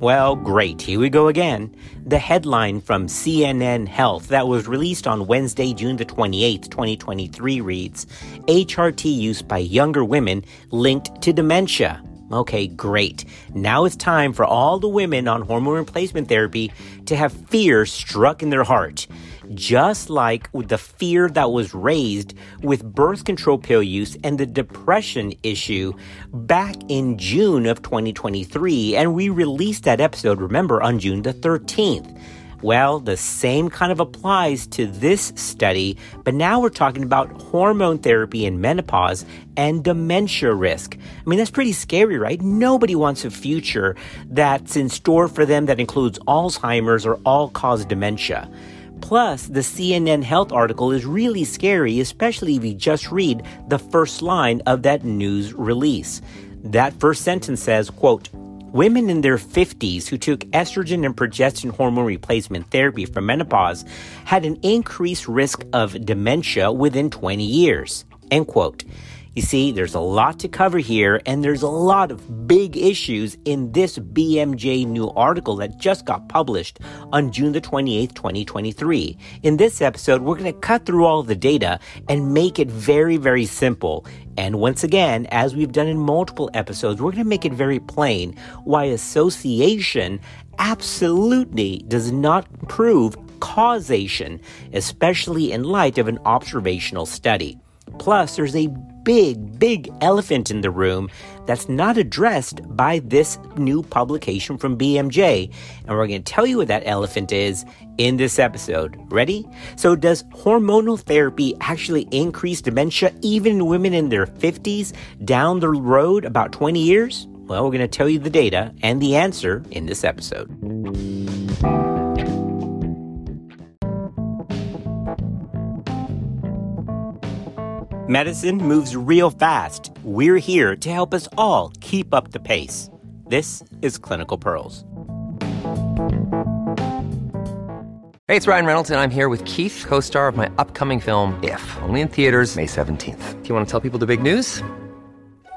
Well, great. Here we go again. The headline from CNN Health that was released on Wednesday, June the 28th, 2023 reads, HRT use by younger women linked to dementia. Okay, great. Now it's time for all the women on hormone replacement therapy to have fear struck in their heart. Just like with the fear that was raised with birth control pill use and the depression issue back in June of 2023. And we released that episode, remember, on June the 13th. Well, the same kind of applies to this study, but now we're talking about hormone therapy in menopause and dementia risk. I mean, that's pretty scary, right? Nobody wants a future that's in store for them that includes Alzheimer's or all-cause dementia. Plus, the CNN Health article is really scary, especially if you just read the first line of that news release. That first sentence says, quote, women in their 50s who took estrogen and progesterone hormone replacement therapy for menopause had an increased risk of dementia within 20 years, end quote. You see, there's a lot to cover here, and there's a lot of big issues in this BMJ new article that just got published on June the 28th, 2023. In this episode, we're going to cut through all the data and make it very, very simple. And once again, as we've done in multiple episodes, we're going to make it very plain why association absolutely does not prove causation, especially in light of an observational study. Plus, there's a big elephant in the room that's not addressed by this new publication from BMJ. And we're going to tell you what that elephant is in this episode. Ready? So does hormonal therapy actually increase dementia even in women in their 50s down the road about 20 years? Well, we're going to tell you the data and the answer in this episode. Medicine moves real fast. We're here to help us all keep up the pace. This is Clinical Pearls. Hey, it's Ryan Reynolds, and I'm here with Keith, co-star of my upcoming film, If, only in theaters May 17th. Do you want to tell people the big news?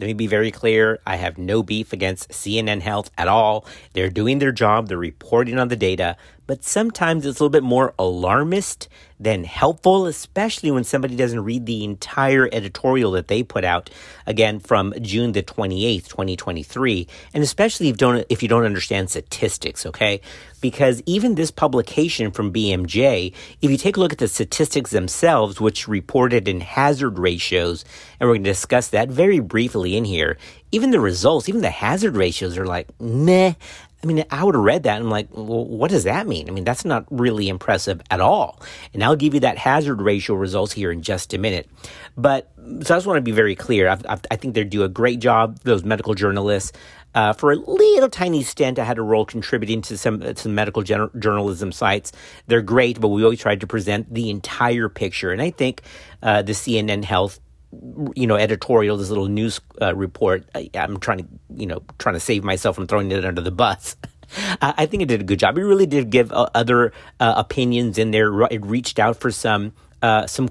let me be very clear. I have no beef against CNN Health at all. They're doing their job. They're reporting on the data. But sometimes it's a little bit more alarmist than helpful, especially when somebody doesn't read the entire editorial that they put out, again, from June the 28th, 2023, and especially if you don't understand statistics, okay? Because even this publication from BMJ, if you take a look at the statistics themselves, which reported in hazard ratios, and we're going to discuss that very briefly in here, even the results, even the hazard ratios are like, meh. I mean, I would have read that and I'm like, well, what does that mean? I mean, that's not really impressive at all. And I'll give you that hazard ratio results here in just a minute. But so I just want to be very clear. I think they do a great job, those medical journalists. For a little tiny stint, I had a role contributing to some medical journalism sites. They're great, but we always tried to present the entire picture. And I think the CNN Health editorial, this little news report, I'm trying to save myself from throwing it under the bus. I think it did a good job. It really did give other opinions in there. It reached out for some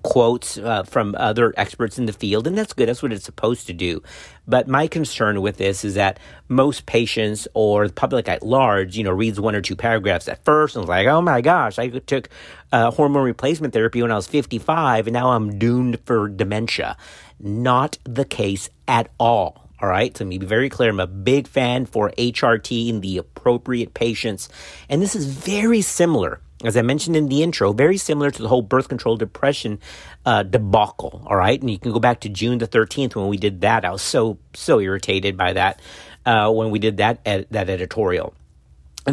quotes from other experts in the field, and that's good. That's what it's supposed to do. But my concern with this is that most patients or the public at large, reads one or two paragraphs at first and is like, oh my gosh, I took hormone replacement therapy when I was 55, and now I'm doomed for dementia. Not the case at all. All right, so let me be very clear. I'm a big fan for HRT in the appropriate patients. And this is very similar, as I mentioned in the intro, very similar to the whole birth control depression debacle. All right, and you can go back to June the 13th when we did that. I was so irritated by that when we did that editorial.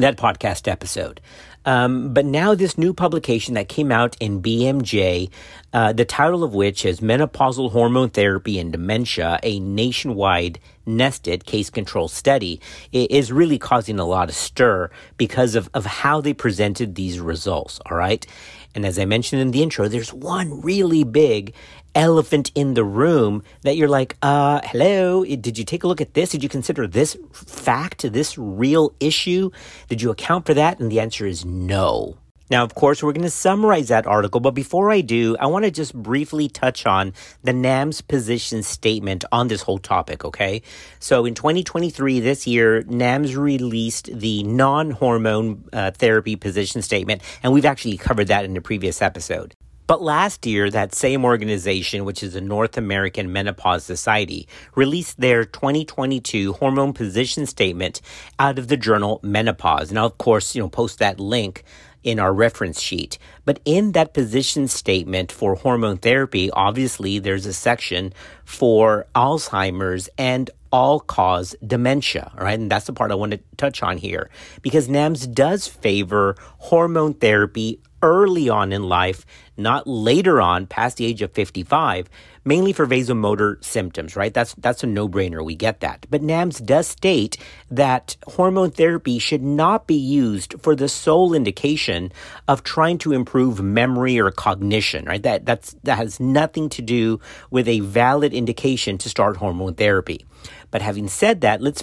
that podcast episode. But now this new publication that came out in BMJ, the title of which is Menopausal Hormone Therapy and Dementia, a Nationwide Nested Case Control Study, is really causing a lot of stir because of how they presented these results, all right? And as I mentioned in the intro, there's one really big elephant in the room that you're like, hello, did you take a look at this? Did you consider this fact, this real issue? Did you account for that? And the answer is no. Now, of course, we're going to summarize that article, but before I do, I want to just briefly touch on the NAMS position statement on this whole topic, okay? So in 2023, this year, NAMS released the non-hormone therapy position statement, and we've actually covered that in a previous episode. But last year, that same organization, which is the North American Menopause Society, released their 2022 hormone position statement out of the journal Menopause. And I'll, of course, post that link in our reference sheet. But in that position statement for hormone therapy, obviously there's a section for Alzheimer's and all-cause dementia, all right? And that's the part I want to touch on here, because NAMS does favor hormone therapy early on in life, not later on, past the age of 55, mainly for vasomotor symptoms, right? That's a no-brainer. We get that. But NAMS does state that hormone therapy should not be used for the sole indication of trying to improve memory or cognition, right? That has nothing to do with a valid indication to start hormone therapy. But having said that, I just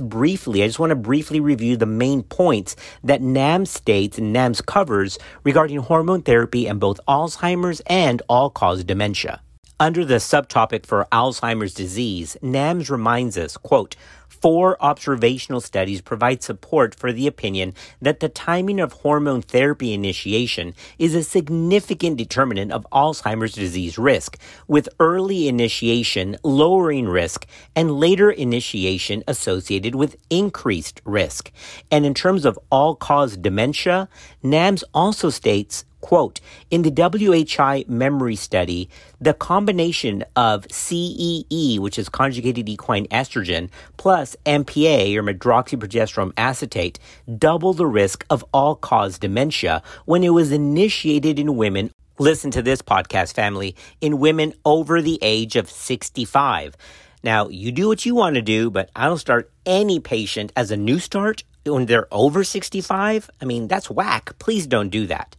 want to briefly review the main points that NAMS states and NAMS covers regarding hormone therapy and both Alzheimer's and all-cause dementia. Under the subtopic for Alzheimer's disease, NAMS reminds us, quote, 4 observational studies provide support for the opinion that the timing of hormone therapy initiation is a significant determinant of Alzheimer's disease risk, with early initiation lowering risk and later initiation associated with increased risk. And in terms of all-cause dementia, NAMS also states, quote, in the WHI memory study, the combination of CEE, which is conjugated equine estrogen, plus MPA, or medroxyprogesterone acetate, double the risk of all-cause dementia when it was initiated in women. Listen to this, podcast family, in women over the age of 65. Now, you do what you want to do, but I don't start any patient as a new start when they're over 65. I mean, that's whack. Please don't do that.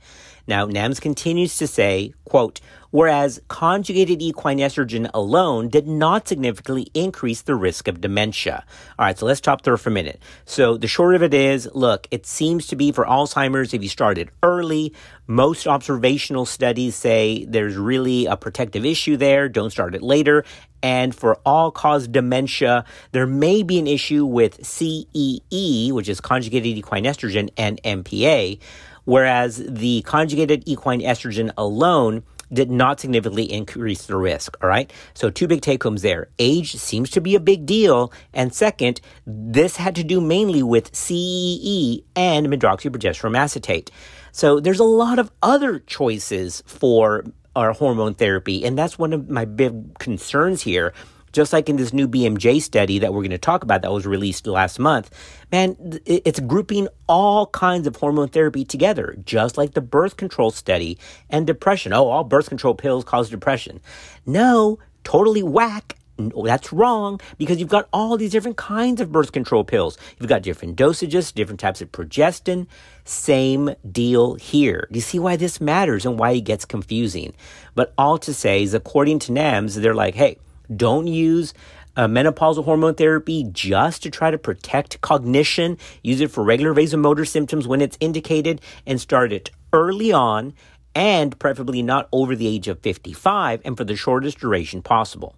Now, NAMS continues to say, quote, whereas conjugated equine estrogen alone did not significantly increase the risk of dementia. All right, so let's stop there for a minute. So the short of it is, look, it seems to be for Alzheimer's if you started early. Most observational studies say there's really a protective issue there. Don't start it later. And for all-cause dementia, there may be an issue with CEE, which is conjugated equine estrogen, and MPA. Whereas the conjugated equine estrogen alone did not significantly increase the risk, all right? So 2 big take-homes there. Age seems to be a big deal. And second, this had to do mainly with CEE and medroxyprogesterone acetate. So there's a lot of other choices for our hormone therapy, and that's one of my big concerns here. Just like in this new BMJ study that we're going to talk about that was released last month, man, it's grouping all kinds of hormone therapy together, just like the birth control study and depression. Oh, all birth control pills cause depression. No, totally whack. No, that's wrong, because you've got all these different kinds of birth control pills. You've got different dosages, different types of progestin. Same deal here. Do you see why this matters and why it gets confusing? But all to say is, according to NAMS, they're like, hey, don't use menopausal hormone therapy just to try to protect cognition. Use it for regular vasomotor symptoms when it's indicated, and start it early on, and preferably not over the age of 55, and for the shortest duration possible.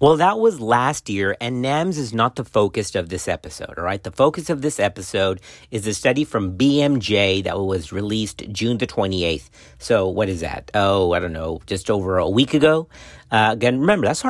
Well, that was last year, and NAMS is not the focus of this episode, all right? The focus of this episode is the study from BMJ that was released June the 28th. So what is that? Oh, I don't know, just over a week ago. Again, remember, that's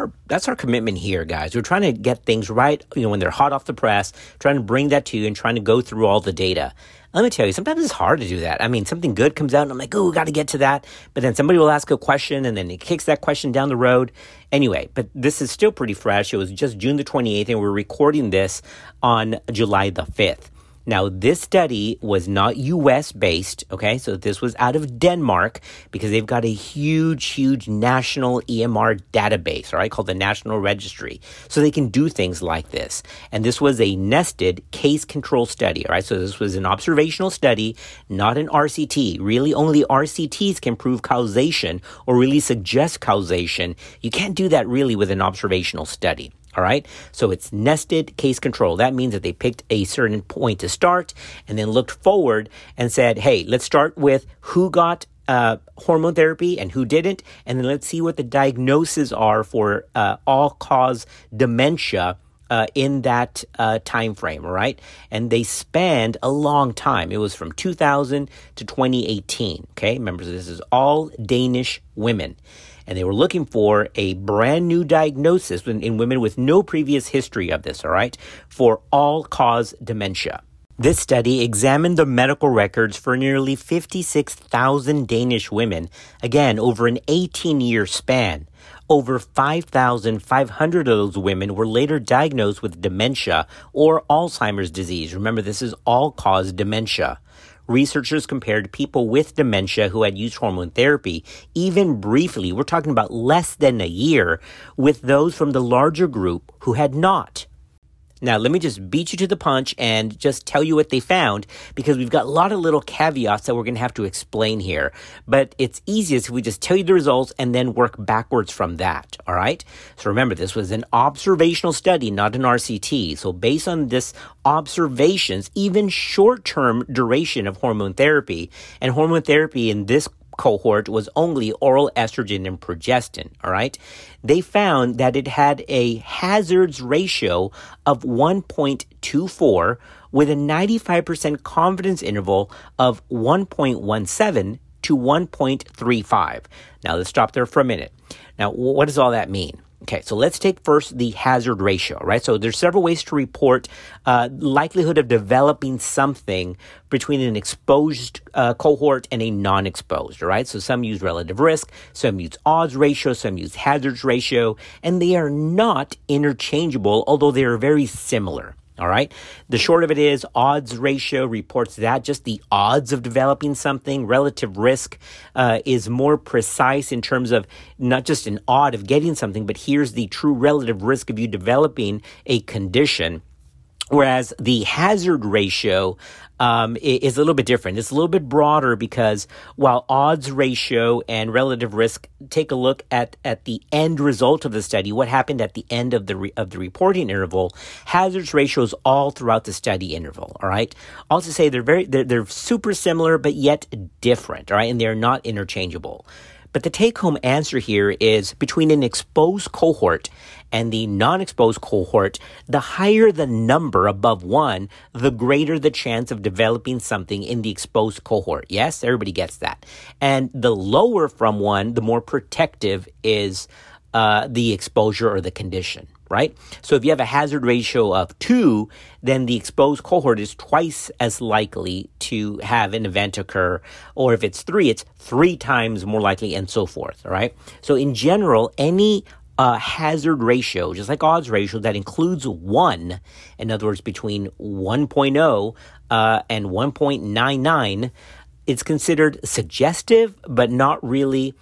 our commitment here, guys. We're trying to get things right, when they're hot off the press, trying to bring that to you and trying to go through all the data. Let me tell you, sometimes it's hard to do that. I mean, something good comes out and I'm like, oh, we got to get to that. But then somebody will ask a question and then it kicks that question down the road. Anyway, but this is still pretty fresh. It was just June the 28th and we're recording this on July the 5th. Now, this study was not U.S.-based, okay? So this was out of Denmark because they've got a huge, huge national EMR database, all right, called the National Registry. So they can do things like this. And this was a nested case control study, all right? So this was an observational study, not an RCT. Really, only RCTs can prove causation or really suggest causation. You can't do that really with an observational study. All right. So it's nested case control. That means that they picked a certain point to start and then looked forward and said, hey, let's start with who got hormone therapy and who didn't. And then let's see what the diagnoses are for all-cause dementia in that time frame. All right. And they spanned a long time. It was from 2000 to 2018. Okay. Remember, this is all Danish women. And they were looking for a brand new diagnosis in women with no previous history of this, all right, for all-cause dementia. This study examined the medical records for nearly 56,000 Danish women, again, over an 18-year span. Over 5,500 of those women were later diagnosed with dementia or Alzheimer's disease. Remember, this is all-cause dementia. Researchers compared people with dementia who had used hormone therapy, even briefly, we're talking about less than a year, with those from the larger group who had not. Now, let me just beat you to the punch and just tell you what they found, because we've got a lot of little caveats that we're going to have to explain here. But it's easiest if we just tell you the results and then work backwards from that, all right? So remember, this was an observational study, not an RCT. So based on this observations, even short-term duration of hormone therapy, and hormone therapy in this cohort was only oral estrogen and progestin, all right? They found that it had a hazards ratio of 1.24 with a 95% confidence interval of 1.17 to 1.35. Now, let's stop there for a minute. Now, what does all that mean? Okay, so let's take first the hazard ratio, right? So there's several ways to report likelihood of developing something between an exposed cohort and a non-exposed, right? So some use relative risk, some use odds ratio, some use hazards ratio, and they are not interchangeable, although they are very similar. All right. The short of it is odds ratio reports that just the odds of developing something. Relative risk is more precise in terms of not just an odd of getting something, but here's the true relative risk of you developing a condition. Whereas the hazard ratio is a little bit different. It's a little bit broader because while odds ratio and relative risk take a look at the end result of the study, what happened at the end of the reporting interval, hazards ratios all throughout the study interval. All right. Also say they're super similar but yet different. All right, and they're not interchangeable. But the take-home answer here is between an exposed cohort and the non-exposed cohort, the higher the number above 1, the greater the chance of developing something in the exposed cohort. Yes, everybody gets that. And the lower from 1, the more protective is the exposure or the condition, right? So if you have a hazard ratio of 2, then the exposed cohort is twice as likely to have an event occur. Or if it's 3, it's 3 times more likely and so forth, all right? So in general, any hazard ratio, just like odds ratio, that includes 1, in other words, between 1.0 and 1.99, it's considered suggestive but not really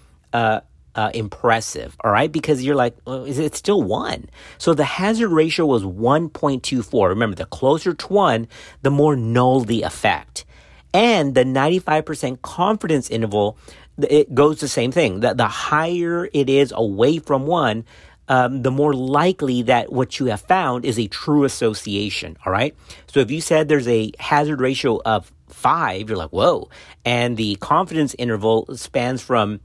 impressive, all right? Because you're like, well, it's still 1. So the hazard ratio was 1.24. Remember, the closer to 1, the more null the effect. And the 95% confidence interval, it goes the same thing. The higher it is away from 1, the more likely that what you have found is a true association, all right? So if you said there's a hazard ratio of 5, you're like, whoa. And the confidence interval spans from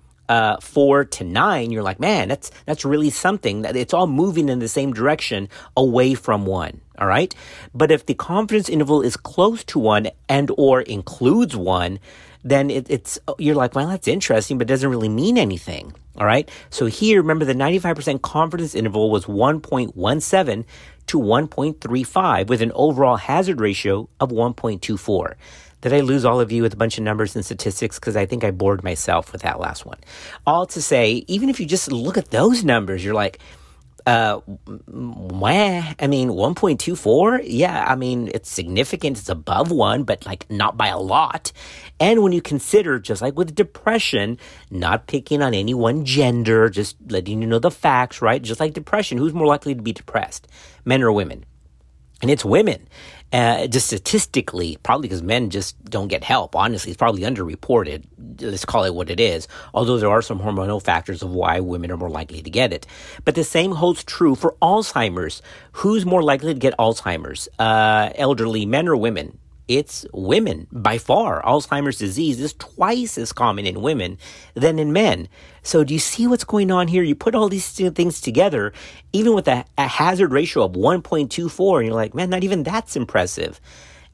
4 to 9, you're like, man, that's really something. That it's all moving in the same direction away from 1, all right? But if the confidence interval is close to 1 and or includes 1, then it's you're like, well, that's interesting, but it doesn't really mean anything, all right? So here, remember, the 95% confidence interval was 1.17 to 1.35 with an overall hazard ratio of 1.24. Did I lose all of you with a bunch of numbers and statistics? Because I think I bored myself with that last one. All to say, even if you just look at those numbers, you're like, I mean, 1.24? Yeah, I mean, it's significant. It's above one, but like not by a lot. And when you consider, just like with depression, not picking on any one gender, just letting you know the facts, right? Just like depression, who's more likely to be depressed, men or women? And it's women. Just statistically, probably because men just don't get help. Honestly, it's probably underreported. Let's call it what it is. Although there are some hormonal factors of why women are more likely to get it. But the same holds true for Alzheimer's. Who's more likely to get Alzheimer's? Elderly men or women? It's women by far. Alzheimer's disease is twice as common in women than in men. So do you see what's going on here? You put all these things together, even with a hazard ratio of 1.24, and you're like, man, not even that's impressive.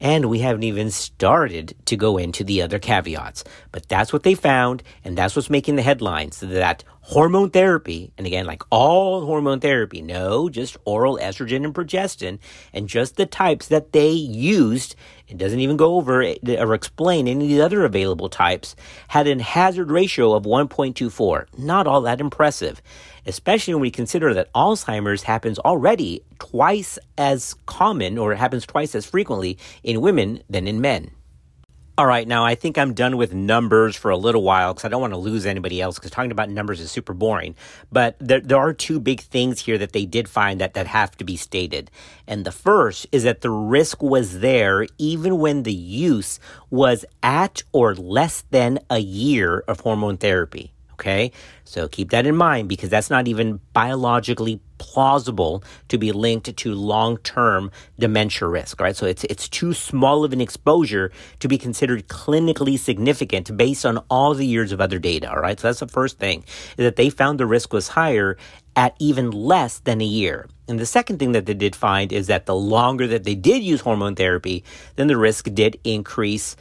And we haven't even started to go into the other caveats. But that's what they found, and that's what's making the headlines, that hormone therapy, and again, like all hormone therapy, no, just oral estrogen and progestin, and just the types that they used, it doesn't even go over or explain any of the other available types, had a hazard ratio of 1.24. Not all that impressive, especially when we consider that Alzheimer's happens already twice as common, or it happens twice as frequently in women than in men. All right, now I think I'm done with numbers for a little while because I don't want to lose anybody else because talking about numbers is super boring. But there are two big things here that they did find that have to be stated. And the first is that the risk was there even when the use was at or less than a year of hormone therapy. Okay, so keep that in mind because that's not even biologically plausible to be linked to long-term dementia risk, right? So it's too small of an exposure to be considered clinically significant based on all the years of other data, all right? So that's the first thing, is that they found the risk was higher at even less than a year. And the second thing that they did find is that the longer that they did use hormone therapy, then the risk did increase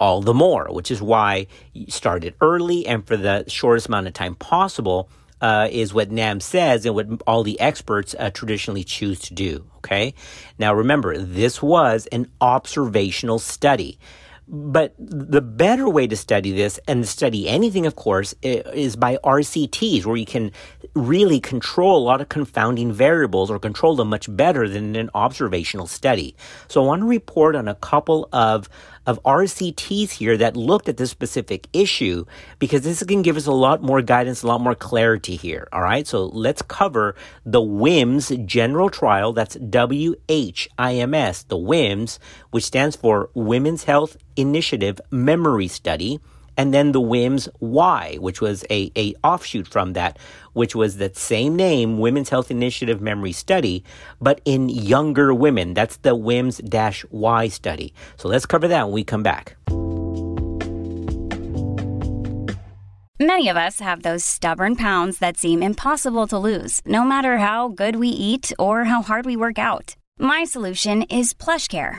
all the more, which is why you started early and for the shortest amount of time possible is what NAMS says and what all the experts traditionally choose to do, okay? Now, remember, this was an observational study. But the better way to study this and study anything, of course, is by RCTs, where you can really control a lot of confounding variables or control them much better than in an observational study. So I want to report on a couple of RCTs here that looked at this specific issue because this can give us a lot more guidance, a lot more clarity here, all right? So let's cover the WHIMS general trial, that's W-H-I-M-S, the WHIMS, which stands for Women's Health Initiative Memory Study, and then the WHIMS-Y, which was a offshoot from that, which was that same name, Women's Health Initiative Memory Study, but in younger women. That's the WHIMS-Y study. So let's cover that when we come back. Many of us have those stubborn pounds that seem impossible to lose, no matter how good we eat or how hard we work out. My solution is PlushCare.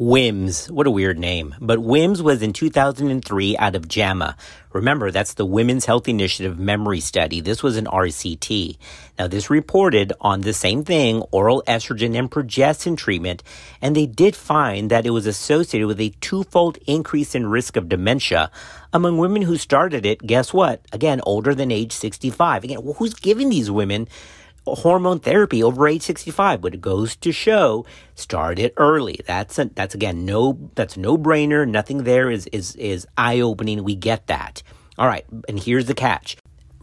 WHIMS. What a weird name. But WHIMS was in 2003 out of JAMA. Remember, that's the Women's Health Initiative Memory Study. This was an RCT. Now, this reported on the same thing, oral estrogen and progestin treatment, and they did find that it was associated with a twofold increase in risk of dementia among women who started it, guess what? Again, older than age 65. Again, well, who's giving these women hormone therapy over age 65, but it goes to show start it early. That's a no-brainer. Nothing there is eye-opening. We get that. All right, and here's the catch.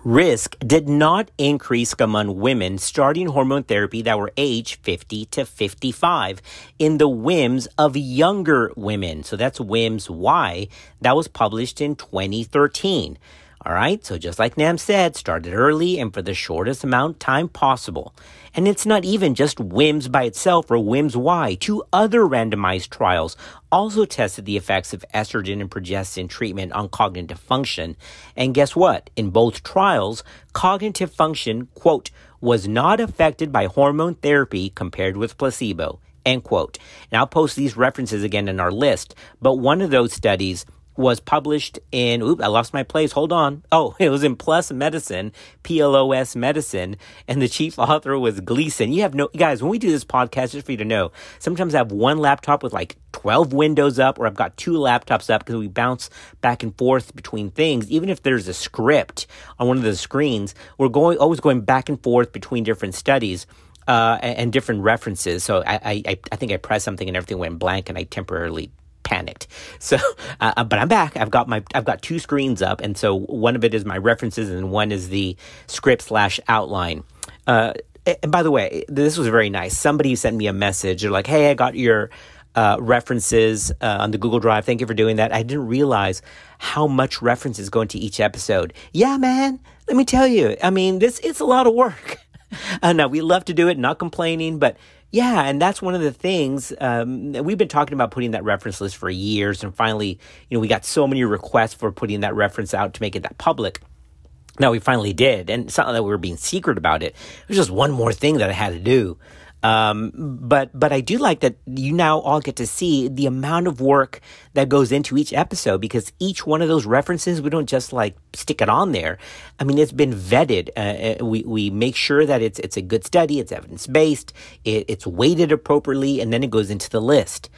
Risk did not increase among women starting hormone therapy that were age 50 to 55 in the WHIMS of younger women. So that's WHIMS-Y. That was published in 2013. All right, so just like Nam said, started early and for the shortest amount of time possible. And it's not even just WHIMS by itself or WHIMS-Y. Two other randomized trials also tested the effects of estrogen and progestin treatment on cognitive function. And guess what? In both trials, cognitive function, quote, was not affected by hormone therapy compared with placebo, end quote. And I'll post these references again in our list. But one of those studies was published in, it was in PLOS Medicine, PLOS Medicine, and the chief author was Gleason. Guys, when we do this podcast, just for you to know, sometimes I have one laptop with like 12 windows up, or I've got two laptops up because we bounce back and forth between things. Even if there's a script on one of the screens, we're always going back and forth between different studies. And different references. So I think I pressed something and everything went blank and I temporarily panicked. So, but I'm back. I've got two screens up. And so one of it is my references and one is the script/outline. And by the way, this was very nice. Somebody sent me a message. They're like, hey, I got your references on the Google Drive. Thank you for doing that. I didn't realize how much references go into each episode. Yeah, man, let me tell you. I mean, it's a lot of work. No, we love to do it, not complaining, but yeah, and that's one of the things we've been talking about, putting that reference list for years, and finally, we got so many requests for putting that reference out to make it that public. Now we finally did, and it's not that we were being secret about it. It was just one more thing that I had to do. But I do like that you now all get to see the amount of work that goes into each episode, because each one of those references, we don't just like stick it on there. I mean, it's been vetted. We make sure that it's a good study, it's evidence-based, it's weighted appropriately, and then it goes into the list.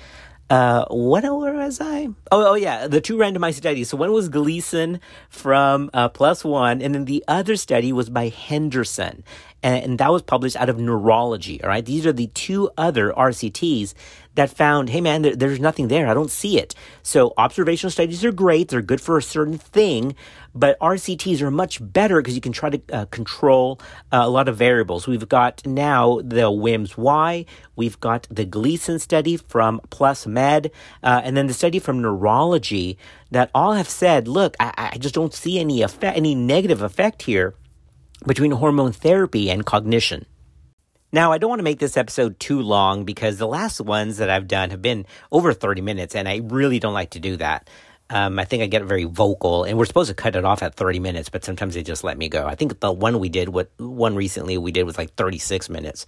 Where was I? Oh yeah, the two randomized studies. So one was Gleason from PLOS One, and then the other study was by Henderson, and that was published out of Neurology. All right, these are the two other RCTs that found, hey man, there's nothing there. I don't see it. So observational studies are great; they're good for a certain thing, but RCTs are much better because you can try to control a lot of variables. We've got now the WHIMS-Y, we've got the Gleason study from PLOS Med, and then the study from Neurology that all have said, look, I just don't see any negative effect here between hormone therapy and cognition. Now, I don't want to make this episode too long because the last ones that I've done have been over 30 minutes, and I really don't like to do that. I think I get very vocal, and we're supposed to cut it off at 30 minutes, but sometimes they just let me go. I think the one recently we did was like 36 minutes,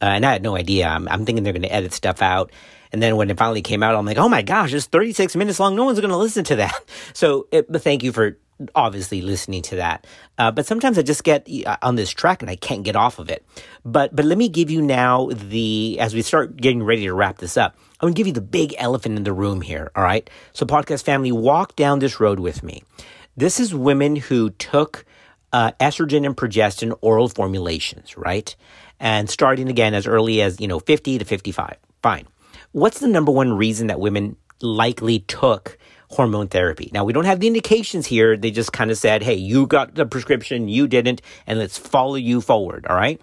and I had no idea. I'm thinking they're going to edit stuff out. And then when it finally came out, I'm like, oh my gosh, it's 36 minutes long. No one's going to listen to that. So thank you for obviously listening to that. But sometimes I just get on this track and I can't get off of it. But let me give you now as we start getting ready to wrap this up, I'm going to give you the big elephant in the room here. All right. So podcast family, walk down this road with me. This is women who took estrogen and progestin oral formulations, right? And starting again as early as, 50 to 55. Fine. What's the number one reason that women likely took hormone therapy? Now, we don't have the indications here. They just kind of said, hey, you got the prescription, you didn't, and let's follow you forward, all right?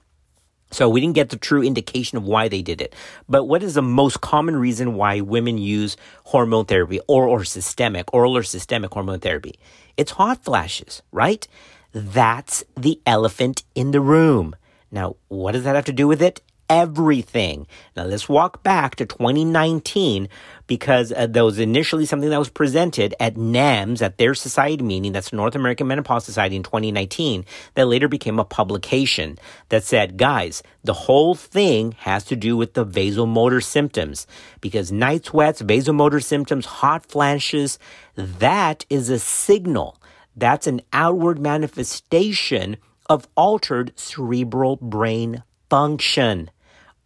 So we didn't get the true indication of why they did it. But what is the most common reason why women use hormone therapy oral or systemic hormone therapy? It's hot flashes, right? That's the elephant in the room. Now, what does that have to do with it? Everything. Now, let's walk back to 2019 because there was initially something that was presented at NAMS, at their society meeting, that's the North American Menopause Society in 2019, that later became a publication that said, guys, the whole thing has to do with the vasomotor symptoms because night sweats, vasomotor symptoms, hot flashes, that is a signal. That's an outward manifestation of altered cerebral brain function.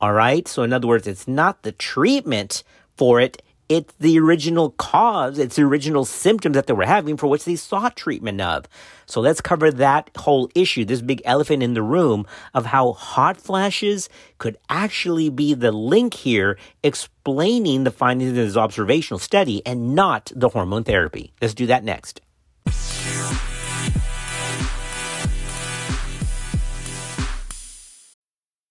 All right. So in other words, it's not the treatment for it. It's the original cause. It's the original symptoms that they were having for which they sought treatment of. So let's cover that whole issue, this big elephant in the room of how hot flashes could actually be the link here explaining the findings of this observational study and not the hormone therapy. Let's do that next.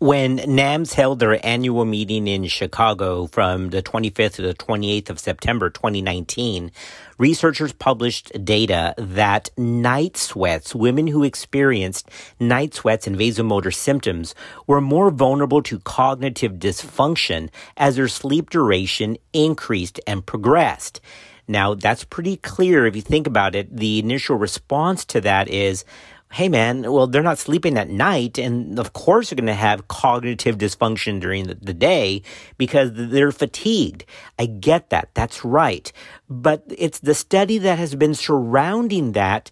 When NAMS held their annual meeting in Chicago from the 25th to the 28th of September 2019, researchers published data that night sweats, women who experienced night sweats and vasomotor symptoms, were more vulnerable to cognitive dysfunction as their sleep duration increased and progressed. Now, that's pretty clear if you think about it. The initial response to that is, hey man, well, they're not sleeping at night, and of course they're going to have cognitive dysfunction during the day because they're fatigued. I get that. That's right. But it's the study that has been surrounding that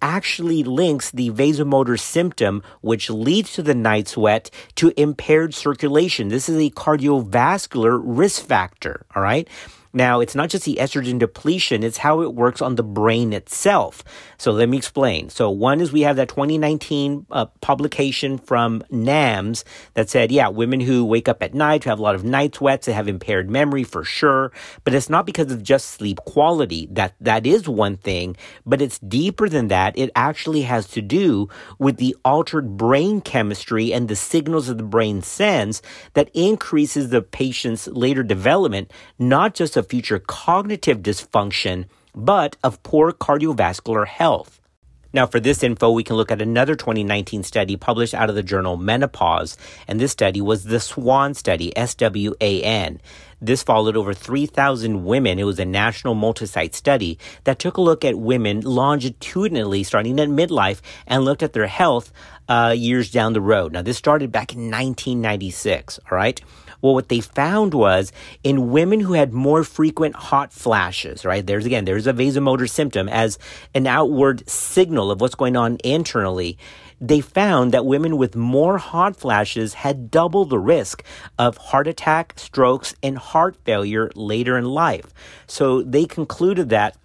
actually links the vasomotor symptom, which leads to the night sweat, to impaired circulation. This is a cardiovascular risk factor, all right? Now, it's not just the estrogen depletion, it's how it works on the brain itself. So let me explain. So one is we have that 2019 publication from NAMS that said, yeah, women who wake up at night, who have a lot of night sweats, they have impaired memory for sure. But it's not because of just sleep quality. That is one thing, but it's deeper than that. It actually has to do with the altered brain chemistry and the signals that the brain sends that increases the patient's later development, not just of future cognitive dysfunction, but of poor cardiovascular health. Now, for this info, we can look at another 2019 study published out of the journal Menopause, and this study was the SWAN study, S-W-A-N. This followed over 3,000 women. It was a national multi-site study that took a look at women longitudinally starting at midlife and looked at their health years down the road. Now, this started back in 1996, all right? Well, what they found was in women who had more frequent hot flashes, right? There's a vasomotor symptom as an outward signal of what's going on internally. They found that women with more hot flashes had double the risk of heart attack, strokes, and heart failure later in life. So they concluded that,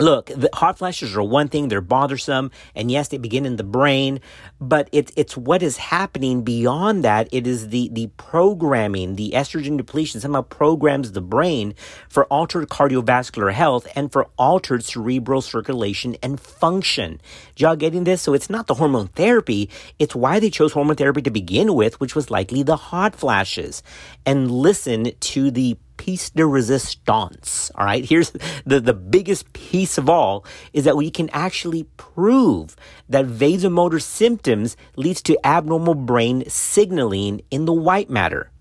look, the hot flashes are one thing, they're bothersome, and yes, they begin in the brain, but it's what is happening beyond that. It is the programming, the estrogen depletion somehow programs the brain for altered cardiovascular health and for altered cerebral circulation and function. Y'all getting this? So it's not the hormone therapy, it's why they chose hormone therapy to begin with, which was likely the hot flashes. And listen to the piece de resistance, all right? Here's the biggest piece of all is that we can actually prove that vasomotor symptoms leads to abnormal brain signaling in the white matter.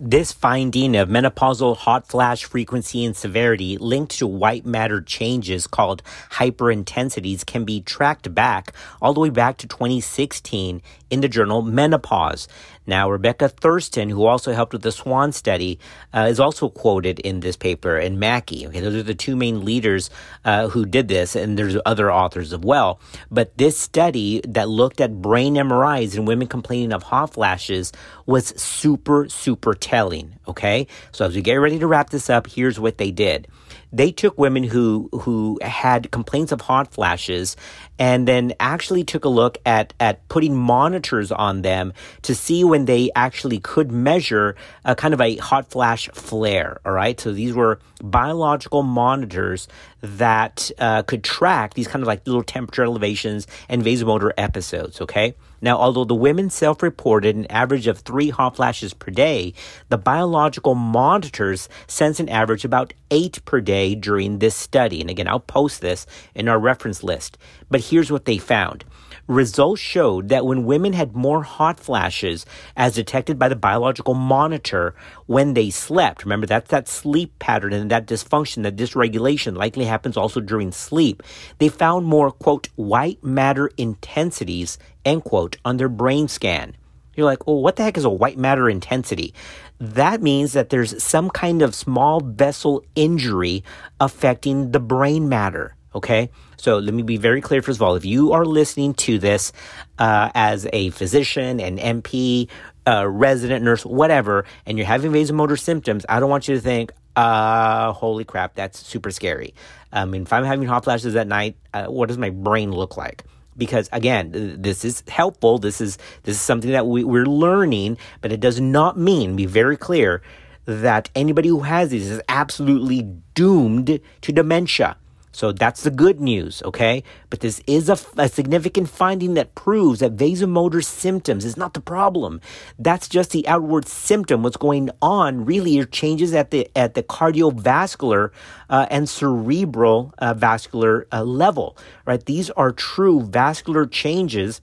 This finding of menopausal hot flash frequency and severity linked to white matter changes called hyperintensities can be tracked back all the way back to 2016 in the journal Menopause. Now, Rebecca Thurston, who also helped with the SWAN study, is also quoted in this paper, and Mackey. Okay, those are the two main leaders who did this, and there's other authors as well. But this study that looked at brain MRIs in women complaining of hot flashes was super telling, okay? So as we get ready to wrap this up, here's what they did. They took women who had complaints of hot flashes and then actually took a look at putting monitors on them to see when they actually could measure a kind of a hot flash flare, all right? So these were biological monitors that could track these kind of like little temperature elevations and vasomotor episodes, okay? Now, although the women self-reported an average of 3 hot flashes per day, the biological monitors sense an average about 8 per day during this study. And again, I'll post this in our reference list. But here's what they found. Results showed that when women had more hot flashes, as detected by the biological monitor, when they slept, remember that's that sleep pattern and that dysfunction, that dysregulation likely happens also during sleep, they found more, quote, white matter intensities, end quote, on their brain scan. You're like, oh, what the heck is a white matter intensity? That means that there's some kind of small vessel injury affecting the brain matter. Okay, so let me be very clear. First of all, if you are listening to this as a physician, an MP, a resident nurse, whatever, and you're having vasomotor symptoms, I don't want you to think, holy crap, that's super scary. I mean, if I'm having hot flashes at night, what does my brain look like? Because again, this is helpful. This is something that we're learning, but it does not mean, be very clear, that anybody who has these is absolutely doomed to dementia. So that's the good news, okay? But this is a significant finding that proves that vasomotor symptoms is not the problem. That's just the outward symptom. What's going on really are changes at the cardiovascular and cerebral vascular level, right? These are true vascular changes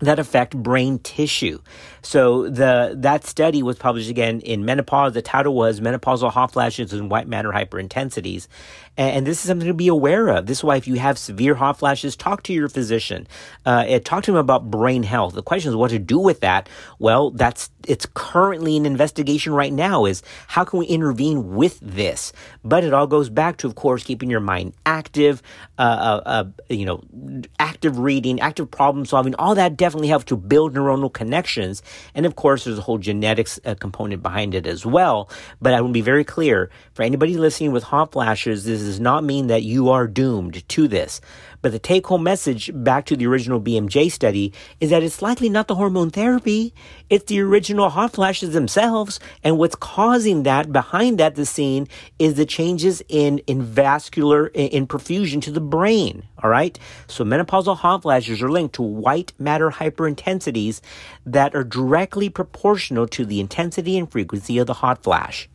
that affect brain tissue. So that study was published again in Menopause. The title was Menopausal Hot Flashes and White Matter Hyperintensities. And this is something to be aware of. This is why if you have severe hot flashes, talk to your physician. Talk to him about brain health. The question is what to do with that. Well, it's currently an investigation right now is how can we intervene with this? But it all goes back to, of course, keeping your mind active, active reading, active problem solving, all that definitely helps to build neuronal connections. And of course, there's a whole genetics component behind it as well. But I will be very clear for anybody listening with hot flashes, this does not mean that you are doomed to this. But the take-home message back to the original BMJ study is that it's likely not the hormone therapy. It's the original hot flashes themselves. And what's causing that, behind that, the scene, is the changes in vascular, in perfusion to the brain, all right? So menopausal hot flashes are linked to white matter hyperintensities that are directly proportional to the intensity and frequency of the hot flash.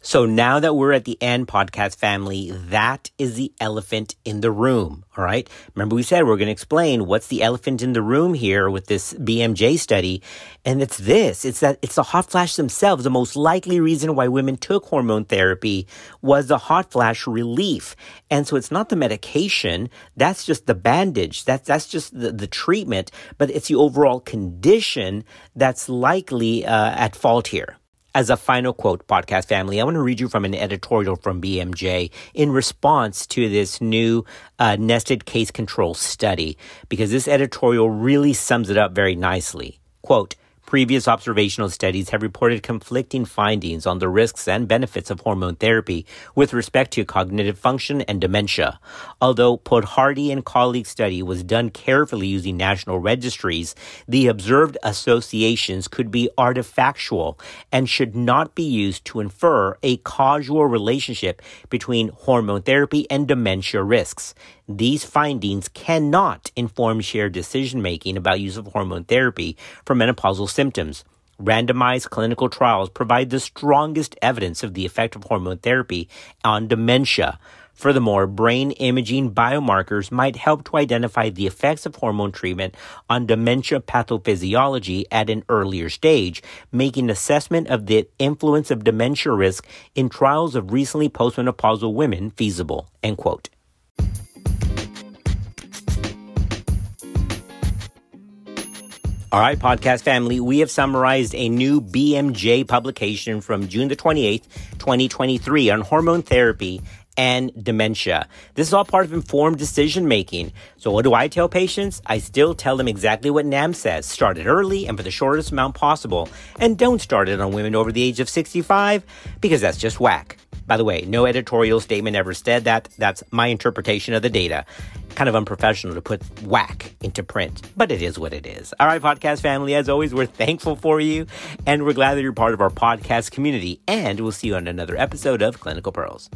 So now that we're at the end, podcast family, that is the elephant in the room, all right? Remember we said we're going to explain what's the elephant in the room here with this BMJ study, and it's this. It's that it's the hot flash themselves. The most likely reason why women took hormone therapy was the hot flash relief. And so it's not the medication. That's just the bandage. That's just the treatment, but it's the overall condition that's likely at fault here. As a final quote, podcast family, I want to read you from an editorial from BMJ in response to this new nested case control study, because this editorial really sums it up very nicely. Quote, previous observational studies have reported conflicting findings on the risks and benefits of hormone therapy with respect to cognitive function and dementia. Although Podhardy and colleagues' study was done carefully using national registries, the observed associations could be artifactual and should not be used to infer a causal relationship between hormone therapy and dementia risks. These findings cannot inform shared decision-making about use of hormone therapy for menopausal symptoms. Randomized clinical trials provide the strongest evidence of the effect of hormone therapy on dementia. Furthermore, brain imaging biomarkers might help to identify the effects of hormone treatment on dementia pathophysiology at an earlier stage, making assessment of the influence of dementia risk in trials of recently postmenopausal women feasible. End quote. All right, podcast family, we have summarized a new BMJ publication from June the 28th, 2023 on hormone therapy and dementia. This is all part of informed decision-making. So what do I tell patients? I still tell them exactly what NAMS says. Start it early and for the shortest amount possible. And don't start it on women over the age of 65 because that's just whack. By the way, no editorial statement ever said that. That's my interpretation of the data. Kind of unprofessional to put whack into print, but it is what it is. All right, podcast family, as always, we're thankful for you, and we're glad that you're part of our podcast community, and we'll see you on another episode of Clinical Pearls.